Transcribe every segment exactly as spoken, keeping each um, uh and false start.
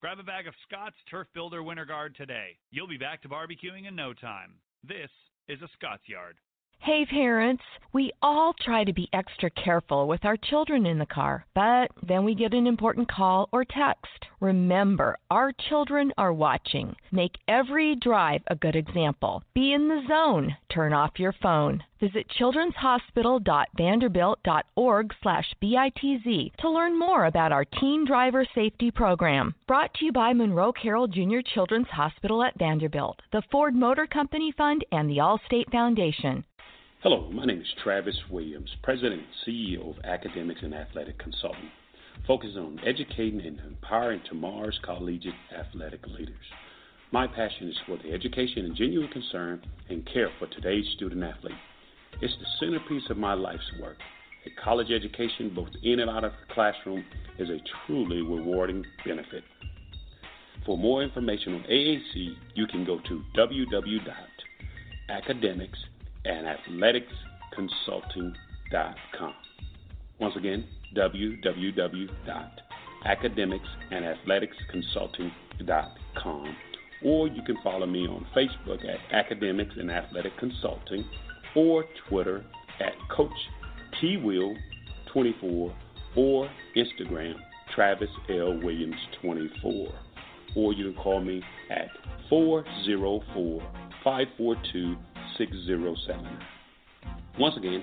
Grab a bag of Scott's Turf Builder Winter Guard today. You'll be back to barbecuing in no time. This is a Scott's Yard. Hey parents, we all try to be extra careful with our children in the car, but then we get an important call or text. Remember, our children are watching. Make every drive a good example. Be in the zone. Turn off your phone. Visit children's hospital dot vanderbilt dot org slash B I T Z to learn more about our Teen Driver Safety Program. Brought to you by Monroe Carell Junior Children's Hospital at Vanderbilt, the Ford Motor Company Fund, and the Allstate Foundation. Hello, my name is Travis Williams, President and C E O of Academics and Athletic Consultant, focused on educating and empowering tomorrow's collegiate athletic leaders. My passion is for the education and genuine concern and care for today's student athlete. It's the centerpiece of my life's work. A college education, both in and out of the classroom, is a truly rewarding benefit. For more information on A A C, you can go to w w w dot academics and athletics consulting dot com. Once again, w w w dot academics and athletics consulting dot com, or you can follow me on Facebook at Academics and Athletic Consulting, or Twitter at Coach T Will twenty-four, or Instagram Travis L Williams twenty-four, or you can call me at four zero four, five four two, six zero seven. Once again,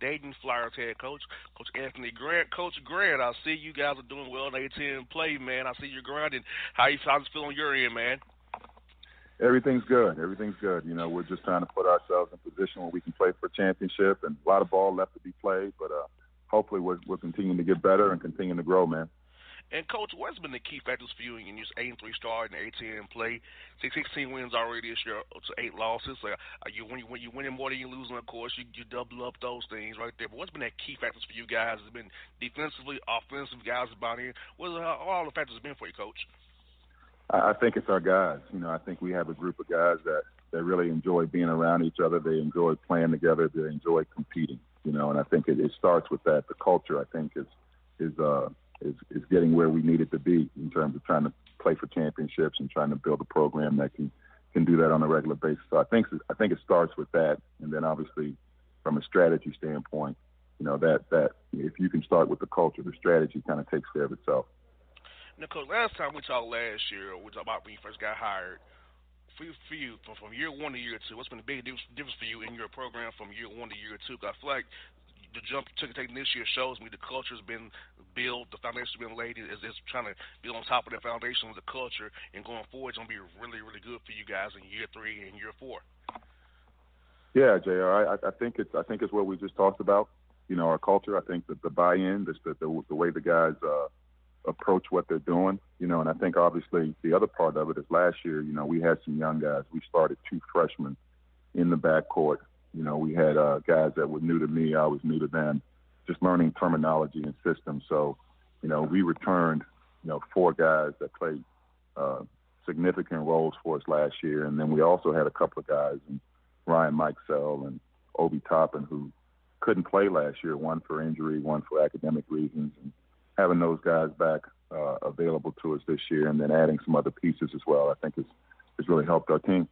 Dayton Flyers head coach, Coach Anthony Grant. Coach Grant, I see you guys are doing well in A ten play, man. I see you're grinding. How you how's it feel on your end, man? Everything's good. Everything's good. You know, we're just trying to put ourselves in position where we can play for a championship, and a lot of ball left to be played, but uh, hopefully we're, we're continuing to get better and continuing to grow, man. And, Coach, what's been the key factors for you in your eight and three start in A ten play? sixteen wins already this year, up to eight losses. So you, when, you, when you're winning more than you're losing, of course, you, you double up those things right there. But what's been that key factors for you guys? It's been defensively, offensive, guys about here. What are all the factors been for you, Coach? I think it's our guys. You know, I think we have a group of guys that, that really enjoy being around each other. They enjoy playing together. They enjoy competing, you know, and I think it, it starts with that. The culture, I think, is is – uh Is, is getting where we need it to be in terms of trying to play for championships and trying to build a program that can, can do that on a regular basis. So I think I think it starts with that, and then obviously from a strategy standpoint, you know that that if you can start with the culture, the strategy kind of takes care of itself. Now, Coach, last time we talked last year, we talked about when you first got hired. For you, for you from, from year one to year two, what's been the big difference for you in your program from year one to year two? Because I feel like the jump you took taking this year shows me the culture's been built, the foundation's been laid. It's, it's trying to build on top of the foundation of the culture, and going forward, it's going to be really, really good for you guys in year three and year four. Yeah, J R, I, I think it's I think it's what we just talked about. You know, our culture. I think that the buy-in, the, the, the way the guys uh, approach what they're doing, you know. And I think obviously the other part of it is last year, you know, we had some young guys. We started two freshmen in the backcourt. You know, we had uh, guys that were new to me. I was new to them, just learning terminology and systems. So, you know, we returned, you know, four guys that played uh, significant roles for us last year. And then we also had a couple of guys, and Ryan Mikesell and Obi Toppin, who couldn't play last year, one for injury, one for academic reasons. And having those guys back uh, available to us this year, and then adding some other pieces as well, I think has has really helped our team.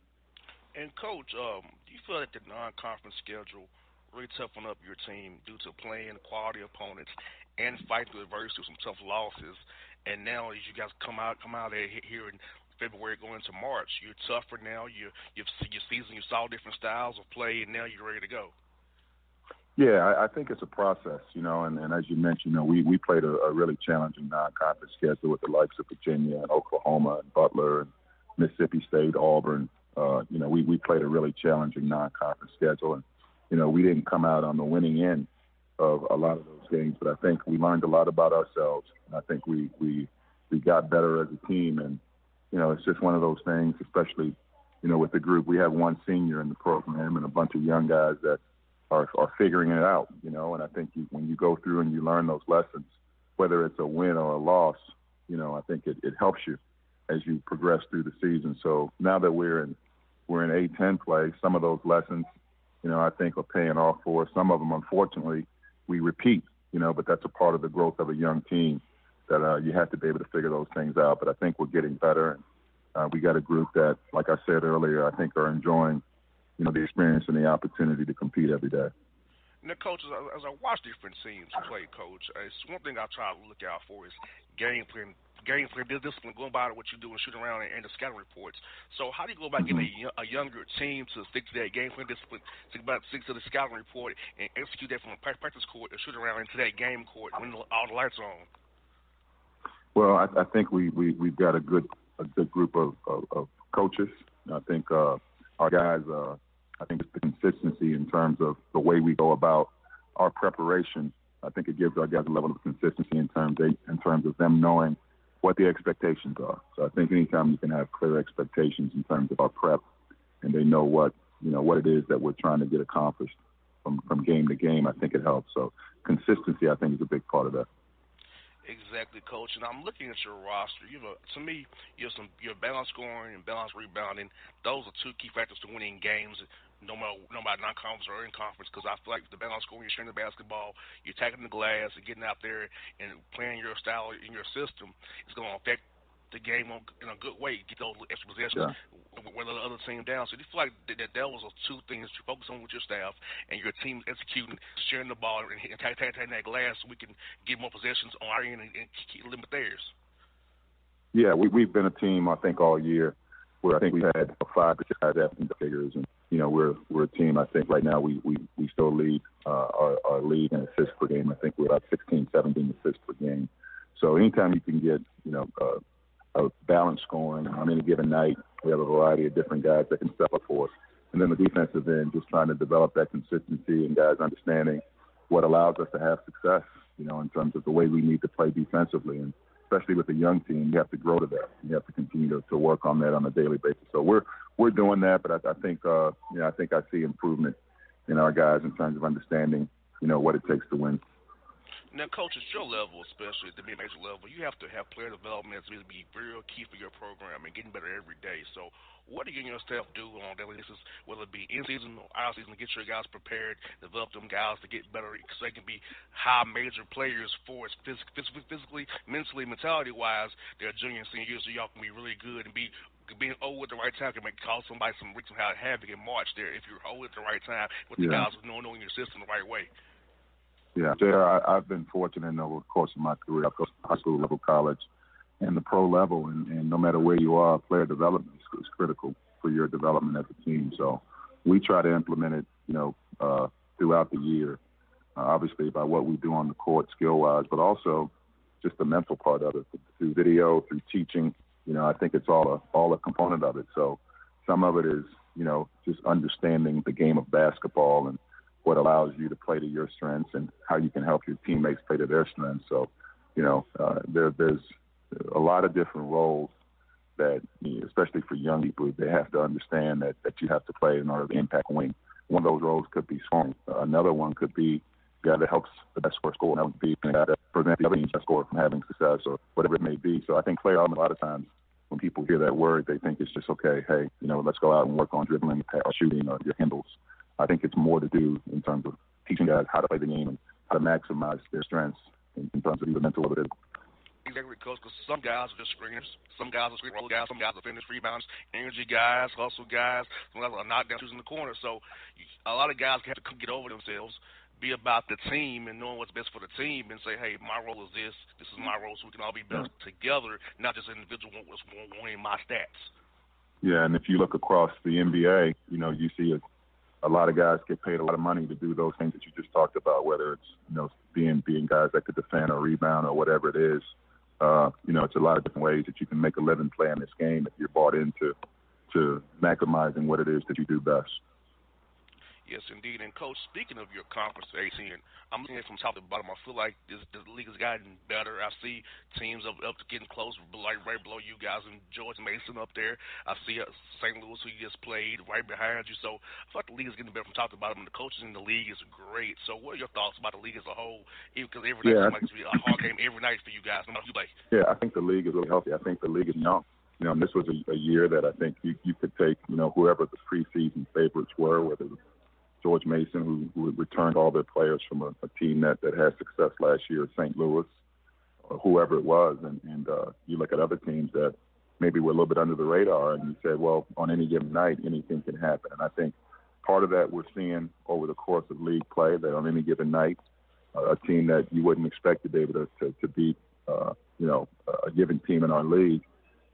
And, Coach, um, do you feel that the non-conference schedule really toughened up your team due to playing quality opponents and fighting through adversity with some tough losses? And now as you guys come out come out of here in February going into March, you're tougher now. You, you've seen your season. You saw different styles of play, and now you're ready to go. Yeah, I, I think it's a process, you know. And, and as you mentioned, you know, we, we played a, a really challenging non-conference schedule with the likes of Virginia and Oklahoma and Butler and Mississippi State, Auburn. Uh, you know, we, we played a really challenging non-conference schedule. And, you know, we didn't come out on the winning end of a lot of those games, but I think we learned a lot about ourselves. And I think we, we, we got better as a team. And, you know, it's just one of those things, especially, you know, with the group. We have one senior in the program and a bunch of young guys that are, are figuring it out, you know. And I think you, when you go through and you learn those lessons, whether it's a win or a loss, you know, I think it, it helps you as you progress through the season. So now that we're in We're in A ten play, some of those lessons, you know, I think are paying off for us. Some of them, unfortunately, we repeat, you know, but that's a part of the growth of a young team that uh, you have to be able to figure those things out. But I think we're getting better. And uh, we got a group that, like I said earlier, I think are enjoying, you know, the experience and the opportunity to compete every day. Now, Coach, as I, as I watch different teams play, Coach, it's one thing I try to look out for is game plan, game plan discipline, going by what you do and shooting around and, and the scouting reports. So how do you go about getting a, a younger team to stick to that game plan discipline, stick, about, stick to the scouting report, and execute that from a practice court or shooting around into that game court when all the lights are on? Well, I, I think we, we, we've got a good a good group of, of, of coaches. I think uh, our guys uh, – I think it's the consistency in terms of the way we go about our preparation. I think it gives our guys a level of consistency in terms of, in terms of them knowing what the expectations are. So I think anytime you can have clear expectations in terms of our prep, and they know what you know what it is that we're trying to get accomplished from, from game to game, I think it helps. So consistency, I think, is a big part of that. Exactly, Coach. And I'm looking at your roster. You know, to me, you have some your balance scoring and balance rebounding. Those are two key factors to winning games, no matter no matter non-conference or in conference. Because I feel like the balance scoring, you're sharing the basketball, you're tackling the glass, and getting out there and playing your style in your system is going to affect the game in a good way. Get those extra possessions, yeah. Wear the other team down. So do you feel like that, that was two things to focus on with your staff and your team executing, sharing the ball, and taking that glass so we can get more possessions on our end and, and limit theirs? Yeah, we, we've been a team, I think, all year where I think we've had five to six guys after the figures. And, you know, we're we're a team, I think, right now we, we, we still lead uh, our, our lead in assists per game. I think we're about sixteen, seventeen assists per game. So anytime you can get, you know, uh, of balance scoring on any given night. We have a variety of different guys that can step up for us. And then the defensive end, just trying to develop that consistency and guys understanding what allows us to have success, you know, in terms of the way we need to play defensively. And especially with a young team, you have to grow to that. You have to continue to, to work on that on a daily basis. So we're we're doing that, but I, I think uh, you know I think I see improvement in our guys in terms of understanding, you know, what it takes to win. Now, Coach, at your level, especially at the mid-major level, you have to have player development to be real key for your program and getting better every day. So what do you and your staff do on a daily basis, whether it be in-season or out-season, to get your guys prepared, develop them guys to get better because they can be high major players for us phys- phys- physically, mentally, mentality-wise. They're junior and senior years, so y'all can be really good and be being old at the right time can make, cause somebody some some havoc in March there if you're old at the right time with the yeah. guys knowing, knowing your system the right way. Yeah, J R, I, I've been fortunate over the course of my career. I've coached high school level, college, and the pro level. And, and no matter where you are, player development is, is critical for your development as a team. So we try to implement it, you know, uh, throughout the year, uh, obviously by what we do on the court skill-wise, but also just the mental part of it through video, through teaching. You know, I think it's all a, all a component of it. So some of it is, you know, just understanding the game of basketball and what allows you to play to your strengths and how you can help your teammates play to their strengths. So you know, uh, there, there's a lot of different roles that, you know, especially for young people, they have to understand that, that you have to play in order to impact wing. One of those roles could be scoring. Another one could be the guy that helps the best score score. Another would be the guy that prevents the other team's score from having success or whatever it may be. So I think player development, a lot of times when people hear that word, they think it's just, okay, hey, you know, let's go out and work on dribbling or shooting or your handles. I think it's more to do in terms of teaching guys how to play the game and how to maximize their strengths in, in terms of either mental or physical. Because some guys are just screeners, some guys are screen roll guys, some guys are finish rebounds, energy guys, hustle guys, some guys are knockdown shooters in the corner. So a lot of guys have to get over themselves, be about the team and knowing what's best for the team and say, hey, my role is this, this is my role, so we can all be better together, not just an individual who's winning my stats. Yeah, and if you look across the N B A, you know, you see a, a lot of guys get paid a lot of money to do those things that you just talked about, whether it's, you know, being being guys that could defend or rebound or whatever it is. Uh, you know, it's a lot of different ways that you can make a living play in this game if you're bought into to maximizing what it is that you do best. Yes, indeed. And, Coach, speaking of your conference, A C N, I'm looking at it from top to bottom. I feel like this, the league has gotten better. I see teams up, up getting close, like right below you guys, and George Mason up there. I see uh, Saint Louis, who you just played, right behind you. So I feel like the league is getting better from top to bottom, and the coaches in the league is great. So what are your thoughts about the league as a whole? Because every night yeah, seems like it's a hard game every night for you guys. No matter who you play. Yeah, I think the league is really healthy. I think the league is young. You know, and this was a, a year that I think you, you could take, you know, whoever the preseason favorites were, whether – George Mason, who, who returned all their players from a, a team that, that had success last year, Saint Louis, or whoever it was. And, and uh, you look at other teams that maybe were a little bit under the radar, and you say, well, on any given night, anything can happen. And I think part of that we're seeing over the course of league play, that on any given night, uh, a team that you wouldn't expect to be able to, to, to beat, uh, you know, a given team in our league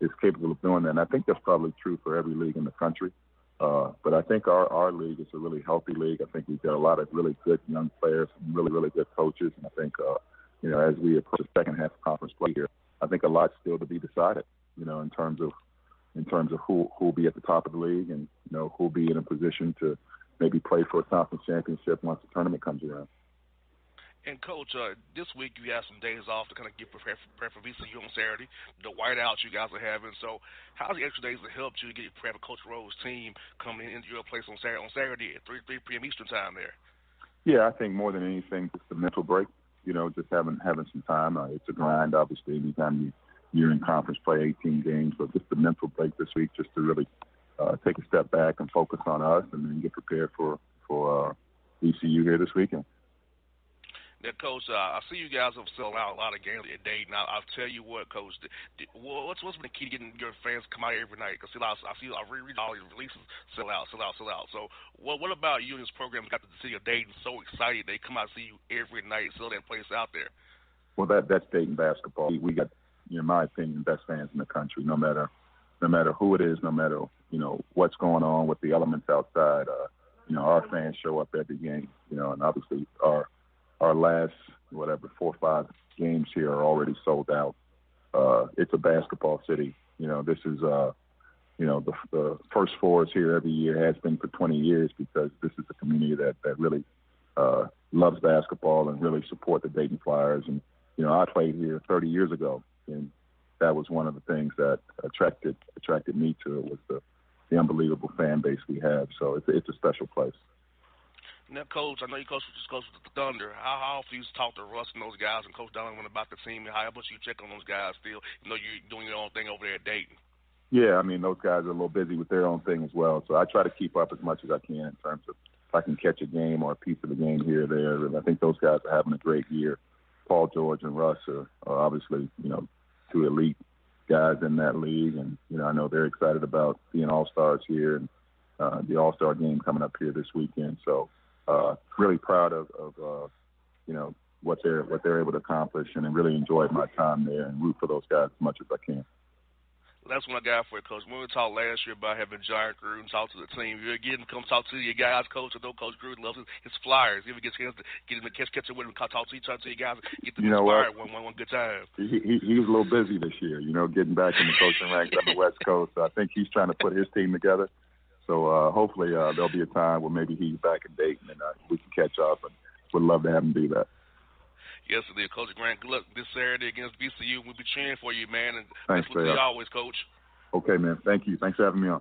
is capable of doing that. And I think that's probably true for every league in the country. Uh, but I think our, our league is a really healthy league. I think we've got a lot of really good young players, and really, really good coaches. And I think, uh, you know, as we approach the second half of conference play here, I think a lot's still to be decided, you know, in terms of in terms of who who'll be at the top of the league and, you know, who'll be in a position to maybe play for a conference championship once the tournament comes around. And, Coach, uh, this week you have some days off to kind of get prepared for, prepared for V C U on Saturday, the whiteouts you guys are having. So how's the extra days that helped you to get prepared for Coach Rowe's team coming into your place on Saturday, on Saturday at three p.m. Eastern time there? Yeah, I think more than anything, just a mental break, you know, just having having some time. Uh, it's a grind, obviously, anytime you, you're in conference play, eighteen games. So just a mental break this week just to really uh, take a step back and focus on us and then get prepared for, for uh, V C U here this weekend. Now, Coach, uh, I see you guys have sold out a lot of games at Dayton. Now, I'll tell you what, Coach, the, the, what's what's been the key to getting your fans to come out every night? Because I, I see I read all your releases, sell out, sell out, sell out. So what what about you and this program got the city of Dayton so excited they come out and see you every night, sell that place out there? Well, that that's Dayton basketball. We, we got, in my opinion, best fans in the country, no matter no matter who it is, no matter, you know, what's going on with the elements outside. Uh, you know, our fans show up every game, you know, and obviously our – Our last, whatever, four or five games here are already sold out. Uh, it's a basketball city. You know, this is, uh, you know, the, the first four is here every year, has been for twenty years, because this is a community that, that really uh, loves basketball and really support the Dayton Flyers. And, you know, I played here thirty years ago, and that was one of the things that attracted attracted me to it was the, the unbelievable fan base we have. So it's it's a special place. Now, Coach, I know you coach with, coach with the Thunder. How, how often do you talk to Russ and those guys and Coach Donovan about the team? And how much you check on those guys still? You know, you're doing your own thing over there at Dayton. Yeah, I mean, those guys are a little busy with their own thing as well. So I try to keep up as much as I can in terms of if I can catch a game or a piece of the game here or there. And I think those guys are having a great year. Paul George and Russ are, are obviously, you know, two elite guys in that league. And, you know, I know they're excited about being All-Stars here and uh, the All-Star game coming up here this weekend. So, Uh, really proud of, of uh, you know, what they're what they're able to accomplish, and I really enjoyed my time there and root for those guys as much as I can. That's what I got for you, Coach. When we talked last year about having Jon Gruden talk to the team, if you're getting come talk to your guys, Coach. I know Coach Gruden loves his, his Flyers. If he gets chance to get him to catch catch up with him, talk to each other, to your guys, get them you know inspired one, one, one good time. He, he, he was a little busy this year, you know, getting back in the coaching ranks on the West Coast. So I think he's trying to put his team together. So uh, hopefully uh, there'll be a time where maybe he's back in Dayton and uh, we can catch up, and would love to have him do that. yesterday. Coach Grant, good luck this Saturday against V C U. We'll be cheering for you, man. And thanks, that's what we always, Coach. Okay, man. Thank you. Thanks for having me on.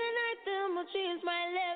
My dreams might